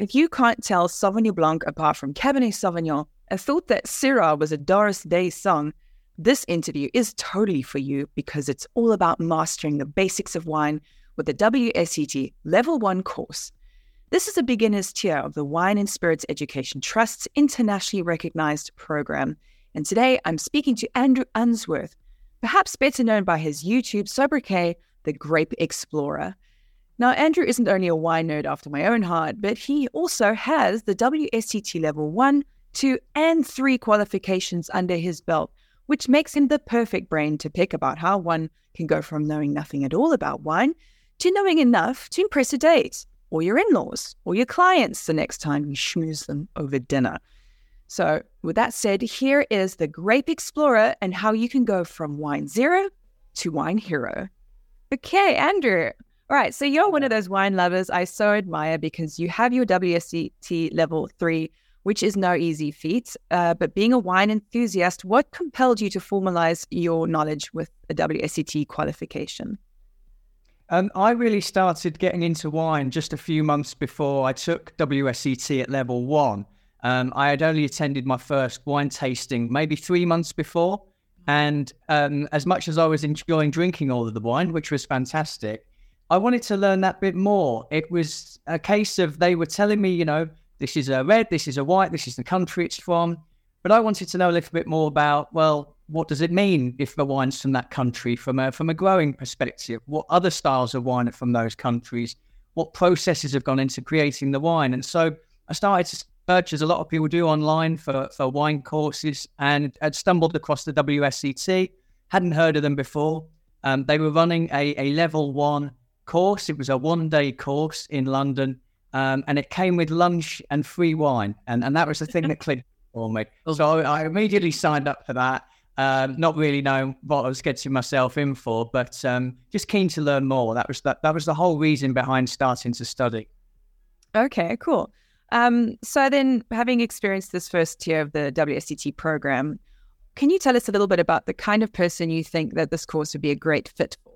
If you can't tell Sauvignon Blanc apart from Cabernet Sauvignon and thought that Syrah was a Doris Day song, this interview is totally for you, because it's all about mastering the basics of wine with the WSET Level 1 course. This is a beginner's tier of the Wine and Spirits Education Trust's internationally recognized program. And today I'm speaking to Andrew Unsworth, perhaps better known by his YouTube sobriquet, The Grape Explorer. Now, Andrew isn't only a wine nerd after my own heart, but he also has the WSET Level 1, 2, and 3 qualifications under his belt, which makes him the perfect brain to pick about how one can go from knowing nothing at all about wine to knowing enough to impress a date, or your in-laws, or your clients the next time you schmooze them over dinner. So with that said, here is The Grape Explorer and how you can go from wine zero to wine hero. Okay, Andrew. All right, so you're one of those wine lovers I so admire, because you have your WSET Level 3, which is no easy feat. But being a wine enthusiast, what compelled you to formalize your knowledge with a WSET qualification? I really started getting into wine just a few months before I took WSET at Level 1. I had only attended my first wine tasting maybe 3 months before. And as much as I was enjoying drinking all of the wine, which was fantastic, I wanted to learn that bit more. It was a case of they were telling me, you know, this is a red, this is a white, this is the country it's from. But I wanted to know a little bit more about, well, what does it mean if the wine's from that country from a growing perspective? What other styles of wine are from those countries? What processes have gone into creating the wine? And so I started to search, as a lot of people do online, for wine courses, and had stumbled across the WSET. Hadn't heard of them before. They were running a Level 1 course. It was a one-day course in London, and it came with lunch and free wine. And that was the thing that clicked for me. So I immediately signed up for that. Not really knowing what I was getting myself in for, but just keen to learn more. That was the whole reason behind starting to study. Okay, cool. So then, having experienced this first tier of the WSET program, can you tell us a little bit about the kind of person you think that this course would be a great fit for?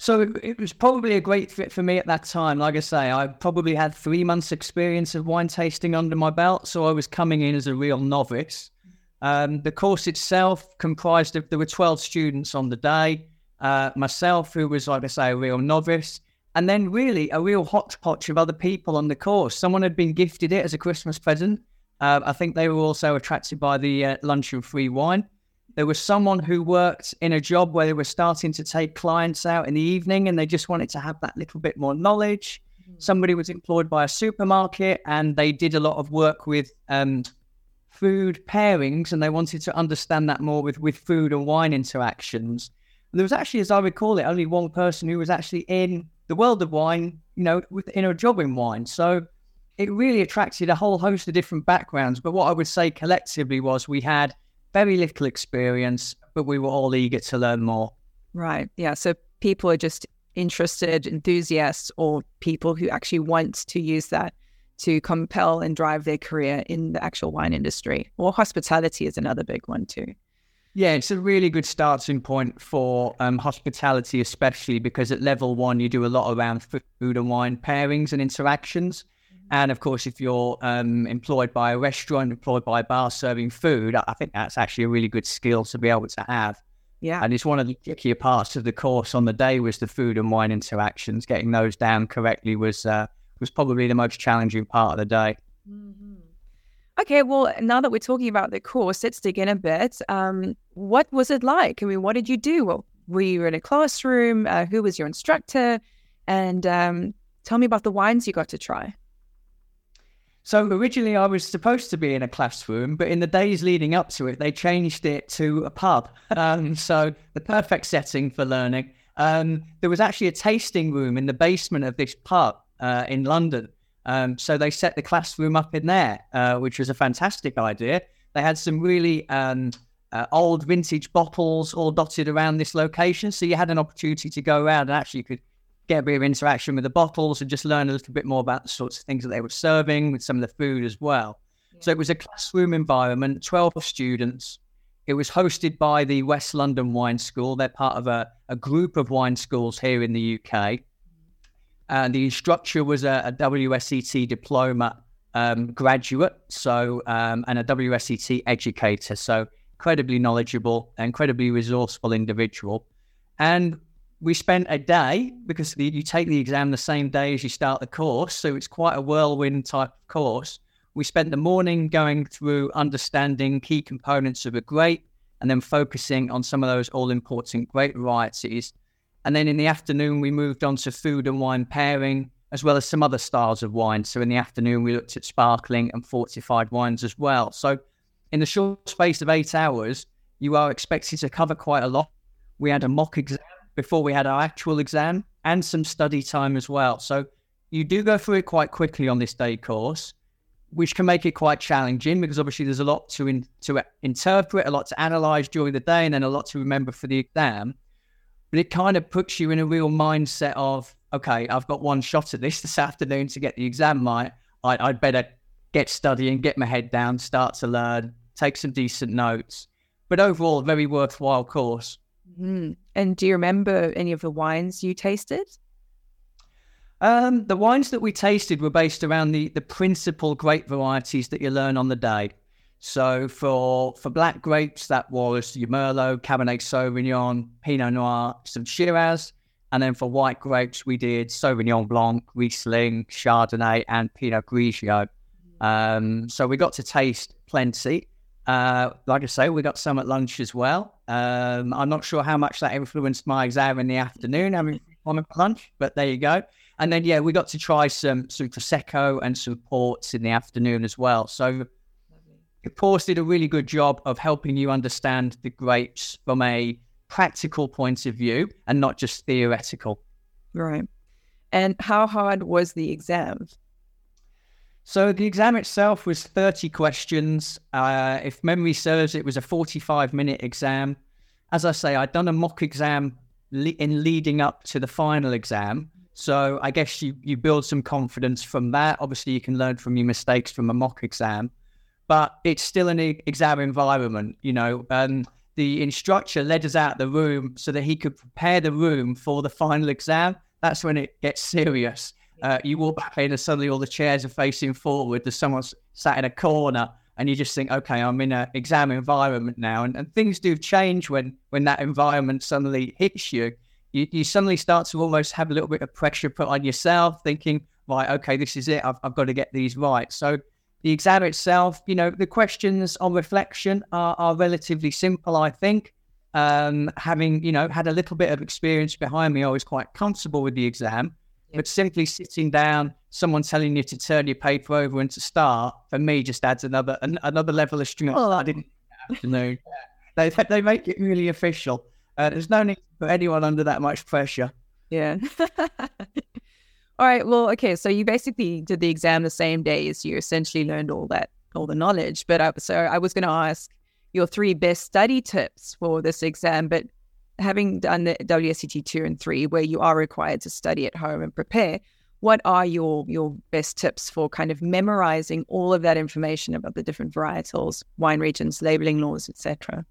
So it was probably a great fit for me at that time. Like I say, I probably had 3 months' experience of wine tasting under my belt, so I was coming in as a real novice. The course itself comprised of, there were 12 students on the day, myself, who was, like I say, a real novice, and then really a real hodgepodge of other people on the course. Someone had been gifted it as a Christmas present. I think they were also attracted by the lunch and free wine. There was someone who worked in a job where they were starting to take clients out in the evening, and they just wanted to have that little bit more knowledge. Mm-hmm. Somebody was employed by a supermarket, and they did a lot of work with food pairings, and they wanted to understand that more with food and wine interactions. And there was actually, as I recall it, only one person who was actually in the world of wine, you know, within a job in wine. So it really attracted a whole host of different backgrounds. But what I would say collectively was we had very little experience, but we were all eager to learn more. Right. Yeah. So people are just interested, enthusiasts, or people who actually want to use that to compel and drive their career in the actual wine industry. Or hospitality is another big one too. Yeah, it's a really good starting point for hospitality, especially because at Level 1, you do a lot around food and wine pairings and interactions. Mm-hmm. And of course, if you're employed by a restaurant, employed by a bar serving food, I think that's actually a really good skill to be able to have. Yeah. And it's one of the trickier parts of the course on the day was the food and wine interactions. Getting those down correctly was probably the most challenging part of the day. Mm-hmm. Okay, well, now that we're talking about the course, let's dig in a bit. What was it like? I mean, what did you do? Well, were you in a classroom? Who was your instructor? And tell me about the wines you got to try. So originally I was supposed to be in a classroom, but in the days leading up to it, they changed it to a pub. So the perfect setting for learning. There was actually a tasting room in the basement of this pub. In London. So they set the classroom up in there, which was a fantastic idea. They had some really old vintage bottles all dotted around this location. So you had an opportunity to go around and actually could get a bit of interaction with the bottles and just learn a little bit more about the sorts of things that they were serving with some of the food as well. Yeah. So it was a classroom environment, 12 students. It was hosted by the West London Wine School. They're part of a group of wine schools here in the UK. And the instructor was a WSET diploma graduate, and a WSET educator, so incredibly knowledgeable, incredibly resourceful individual. And we spent a day, because you take the exam the same day as you start the course, so it's quite a whirlwind type of course. We spent the morning going through understanding key components of a grape and then focusing on some of those all-important grape varieties. And then in the afternoon, we moved on to food and wine pairing, as well as some other styles of wine. So in the afternoon, we looked at sparkling and fortified wines as well. So in the short space of 8 hours, you are expected to cover quite a lot. We had a mock exam before we had our actual exam and some study time as well. So you do go through it quite quickly on this day course, which can make it quite challenging because obviously there's a lot to interpret, a lot to analyse during the day, and then a lot to remember for the exam. But it kind of puts you in a real mindset of, okay, I've got one shot at this afternoon to get the exam right. I'd better get studying, get my head down, start to learn, take some decent notes. But overall, a very worthwhile course. Mm-hmm. And do you remember any of the wines you tasted? The wines that we tasted were based around the principal grape varieties that you learn on the day. So for black grapes, that was your Merlot, Cabernet Sauvignon, Pinot Noir, some Shiraz. And then for white grapes, we did Sauvignon Blanc, Riesling, Chardonnay, and Pinot Grigio. So we got to taste plenty. Like I say, we got some at lunch as well. I'm not sure how much that influenced my exam in the afternoon, having one at lunch, but there you go. And then, yeah, we got to try some Prosecco and some ports in the afternoon as well. So the course did a really good job of helping you understand the grapes from a practical point of view and not just theoretical. Right. And how hard was the exam? So the exam itself was 30 questions. If memory serves, it was a 45-minute exam. As I say, I'd done a mock exam in leading up to the final exam. So I guess you build some confidence from that. Obviously, you can learn from your mistakes from a mock exam, but it's still an exam environment, you know. The instructor led us out of the room so that he could prepare the room for the final exam. That's when it gets serious. You walk back in and suddenly all the chairs are facing forward. There's someone sat in a corner and you just think, okay, I'm in an exam environment now. And things do change when that environment suddenly hits you. You suddenly start to almost have a little bit of pressure put on yourself, thinking, right, okay, this is it. I've got to get these right. So the exam itself, you know, the questions on reflection are relatively simple, I think. Having, you know, had a little bit of experience behind me, I was quite comfortable with the exam. Yeah. But simply sitting down, someone telling you to turn your paper over and to start, for me, just adds another level of stress. Oh, I didn't afternoon. They make it really official. There's no need for anyone under that much pressure. Yeah. All right. Well, okay. So you basically did the exam the same day, as you essentially learned all the knowledge. But I was going to ask your 3 best study tips for this exam. But having done the WSET 2 and 3, where you are required to study at home and prepare, what are your best tips for kind of memorizing all of that information about the different varietals, wine regions, labeling laws, etc.?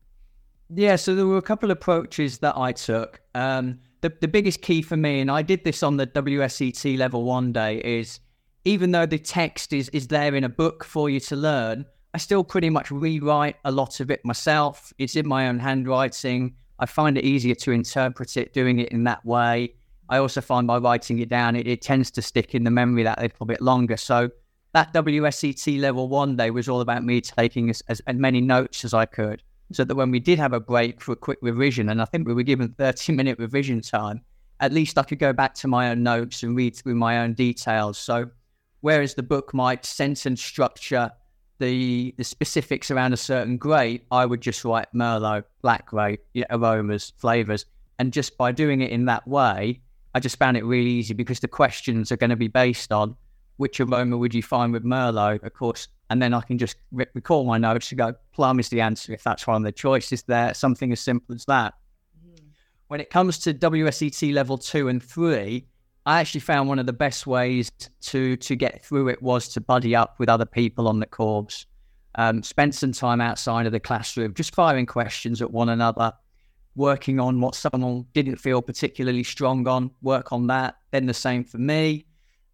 Yeah, so there were a couple of approaches that I took. The biggest key for me, and I did this on the WSET level 1 day, is even though the text is there in a book for you to learn, I still pretty much rewrite a lot of it myself. It's in my own handwriting. I find it easier to interpret it doing it in that way. I also find by writing it down, it tends to stick in the memory that little bit longer. So that WSET level 1 day was all about me taking as many notes as I could, so that when we did have a break for a quick revision, and I think we were given 30-minute revision time, at least I could go back to my own notes and read through my own details. So whereas the book might sentence structure the specifics around a certain grape, I would just write Merlot, black grape, aromas, flavours. And just by doing it in that way, I just found it really easy because the questions are going to be based on which aroma would you find with Merlot, of course. And then I can just recall my notes and go, plum is the answer if that's one of the choices there, something as simple as that. Mm. When it comes to WSET level 2 and 3, I actually found one of the best ways to get through it was to buddy up with other people on the course, spend some time outside of the classroom, just firing questions at one another, working on what someone didn't feel particularly strong on, work on that. Then the same for me.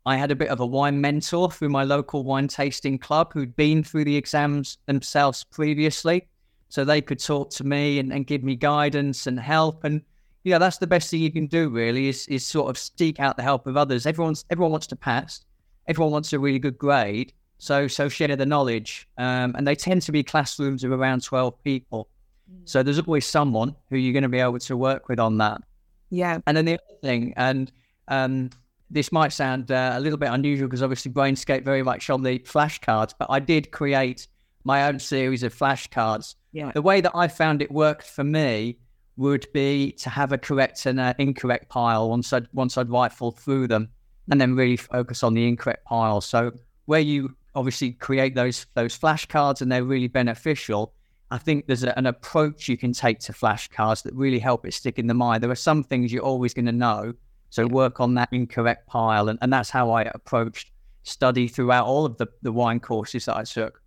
I had a bit of a wine mentor through my local wine tasting club who'd been through the exams themselves previously. So they could talk to me and give me guidance and help. And, you know, that's the best thing you can do, really, is sort of seek out the help of others. Everyone wants to pass. Everyone wants a really good grade. So share the knowledge. And they tend to be classrooms of around 12 people. So there's always someone who you're going to be able to work with on that. Yeah. And then the other thing, and this might sound a little bit unusual because obviously Brainscape very much on the flashcards, but I did create my own series of flashcards. Yeah. The way that I found it worked for me would be to have a correct and an incorrect pile once I'd rifle through them and then really focus on the incorrect pile. So where you obviously create those flashcards and they're really beneficial, I think there's an approach you can take to flashcards that really help it stick in the mind. There are some things you're always going to know, so work on that incorrect pile. And that's how I approached study throughout all of the wine courses that I took.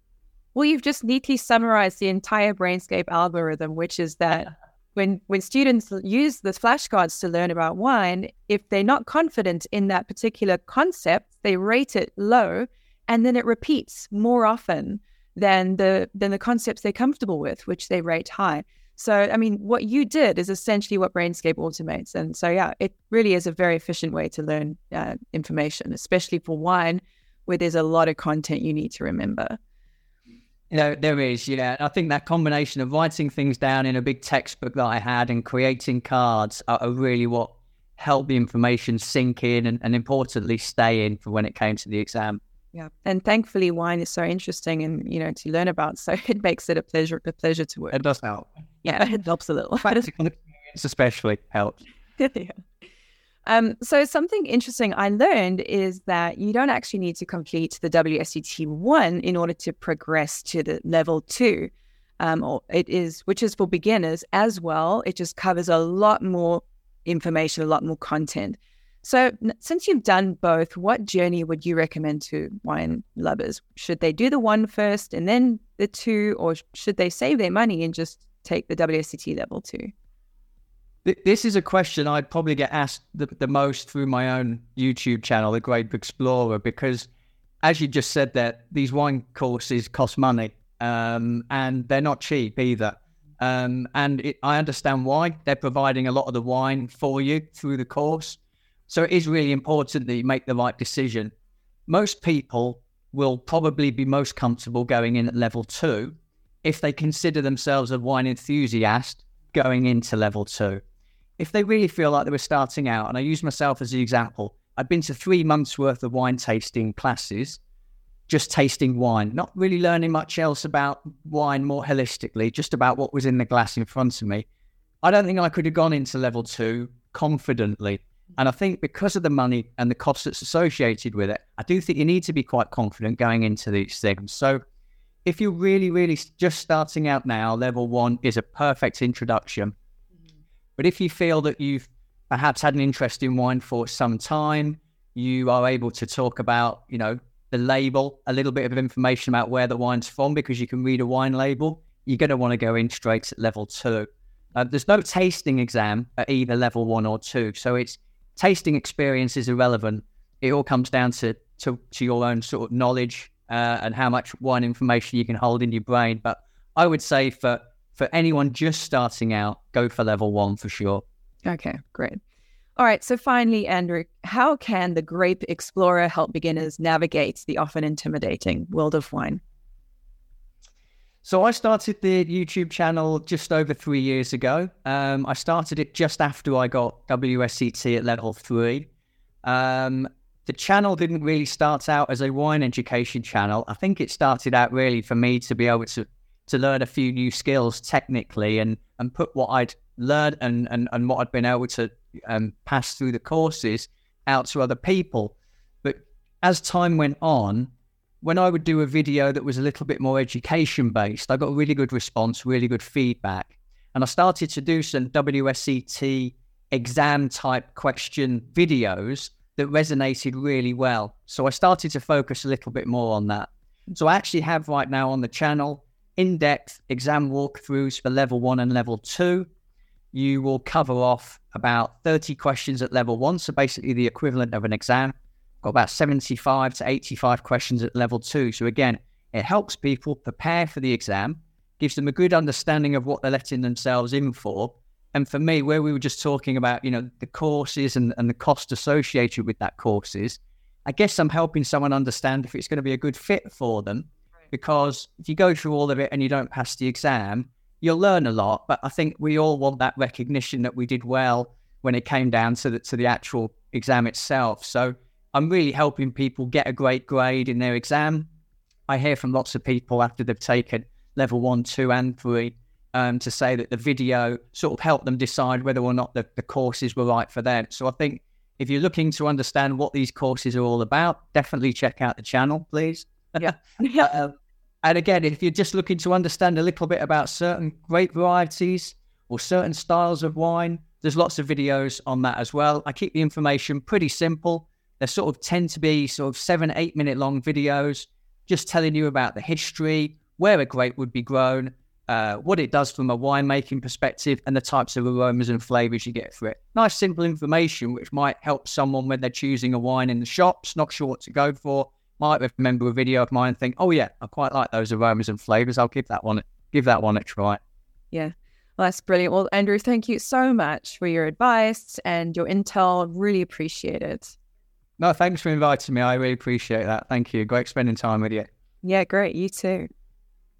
Well, you've just neatly summarized the entire Brainscape algorithm, which is that when students use the flashcards to learn about wine, if they're not confident in that particular concept, they rate it low, and then it repeats more often than the concepts they're comfortable with, which they rate high. So, I mean, what you did is essentially what Brainscape automates. And so, yeah, it really is a very efficient way to learn information, especially for wine, where there's a lot of content you need to remember. You know, there is, yeah. I think that combination of writing things down in a big textbook that I had and creating cards are really what helped the information sink in and importantly stay in for when it came to the exam. Yeah. And thankfully, wine is so interesting and, you know, to learn about. So it makes it a pleasure to work. It does help. Yeah, it helps a little. Practical experience especially helps. Yeah. So something interesting I learned is that you don't actually need to complete the WSET1 in order to progress to the level 2, which is for beginners as well. It just covers a lot more information, a lot more content. So since you've done both, what journey would you recommend to wine lovers? Should they do the 1 first and then the 2, or should they save their money and just take the WSET level 2? This is a question I'd probably get asked the most through my own YouTube channel, The Grape Explorer, because as you just said there, these wine courses cost money and they're not cheap either. I understand why. They're providing a lot of the wine for you through the course. So it is really important that you make the right decision. Most people will probably be most comfortable going in at level 2 if they consider themselves a wine enthusiast going into level 2. If they really feel like they were starting out, and I use myself as the example, I've been to 3 months worth of wine tasting classes, just tasting wine, not really learning much else about wine more holistically, just about what was in the glass in front of me. I don't think I could have gone into level 2 confidently. And I think because of the money and the costs that's associated with it, I do think you need to be quite confident going into these things. So if you're really, really just starting out now, level 1 is a perfect introduction. Mm-hmm. But if you feel that you've perhaps had an interest in wine for some time, you are able to talk about, you know, the label, a little bit of information about where the wine's from, because you can read a wine label, you're going to want to go in straight at level 2. There's no tasting exam at either level 1 or 2. So it's tasting experience is irrelevant. It all comes down to your own sort of knowledge and how much wine information you can hold in your brain. But I would say for anyone just starting out, go for level 1 for sure. Okay, great. All right, so finally, Andrew, how can the Grape Explorer help beginners navigate the often intimidating world of wine? So I started the YouTube channel just over 3 years ago. I started it just after I got WSET at level 3. The channel didn't really start out as a wine education channel. I think it started out really for me to be able to learn a few new skills technically and put what I'd learned and what I'd been able to pass through the courses out to other people. But as time went on, when I would do a video that was a little bit more education-based, I got a really good response, really good feedback. And I started to do some WSET exam-type question videos that resonated really well. So I started to focus a little bit more on that. So I actually have right now on the channel in-depth exam walkthroughs for level 1 and level 2. you will cover off about 30 questions at level one. So basically the equivalent of an exam. Got about 75 to 85 questions at level two. So again, it helps people prepare for the exam, gives them a good understanding of what they're letting themselves in for. And for me, where we were just talking about, you know, the courses and the cost associated with that courses, I guess I'm helping someone understand if it's going to be a good fit for them. Right. Because if you go through all of it and you don't pass the exam, you'll learn a lot. But I think we all want that recognition that we did well when it came down to the actual exam itself. So I'm really helping people get a great grade in their exam. I hear from lots of people after they've taken level 1, 2, and 3 to say that the video sort of helped them decide whether or not the courses were right for them. So I think if you're looking to understand what these courses are all about, definitely check out the channel, please. Yeah. And again, if you're just looking to understand a little bit about certain grape varieties or certain styles of wine, there's lots of videos on that as well. I keep the information pretty simple. They sort of tend to be sort of 7-8 minute long videos, just telling you about the history, where a grape would be grown, what it does from a winemaking perspective, and the types of aromas and flavours you get for it. Nice, simple information, which might help someone when they're choosing a wine in the shops, not sure what to go for, might remember a video of mine and think, oh yeah, I quite like those aromas and flavours. I'll give that one a try. Yeah, well, that's brilliant. Well, Andrew, thank you so much for your advice and your intel. Really appreciate it. No, thanks for inviting me. I really appreciate that. Thank you. Great spending time with you. Yeah, great. You too.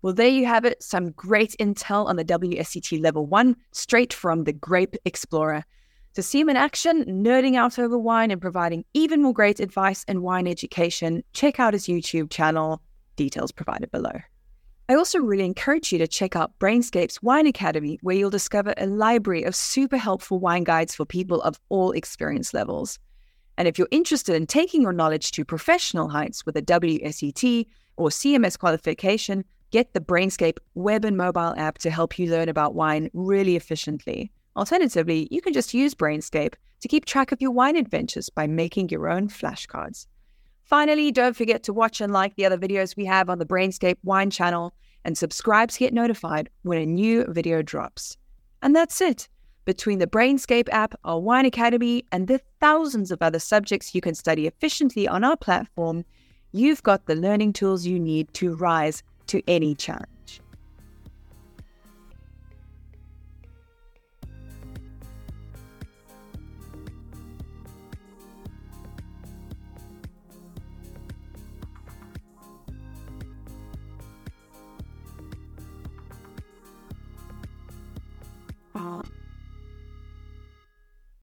Well, there you have it. Some great intel on the WSET Level 1, straight from the Grape Explorer. To see him in action, nerding out over wine and providing even more great advice and wine education, check out his YouTube channel, details provided below. I also really encourage you to check out Brainscape's Wine Academy, where you'll discover a library of super helpful wine guides for people of all experience levels. And if you're interested in taking your knowledge to professional heights with a WSET or CMS qualification, get the Brainscape web and mobile app to help you learn about wine really efficiently. Alternatively, you can just use Brainscape to keep track of your wine adventures by making your own flashcards. Finally, don't forget to watch and like the other videos we have on the Brainscape Wine channel and subscribe to get notified when a new video drops. And that's it. Between the Brainscape app, our Wine Academy, and the thousands of other subjects you can study efficiently on our platform, you've got the learning tools you need to rise to any challenge.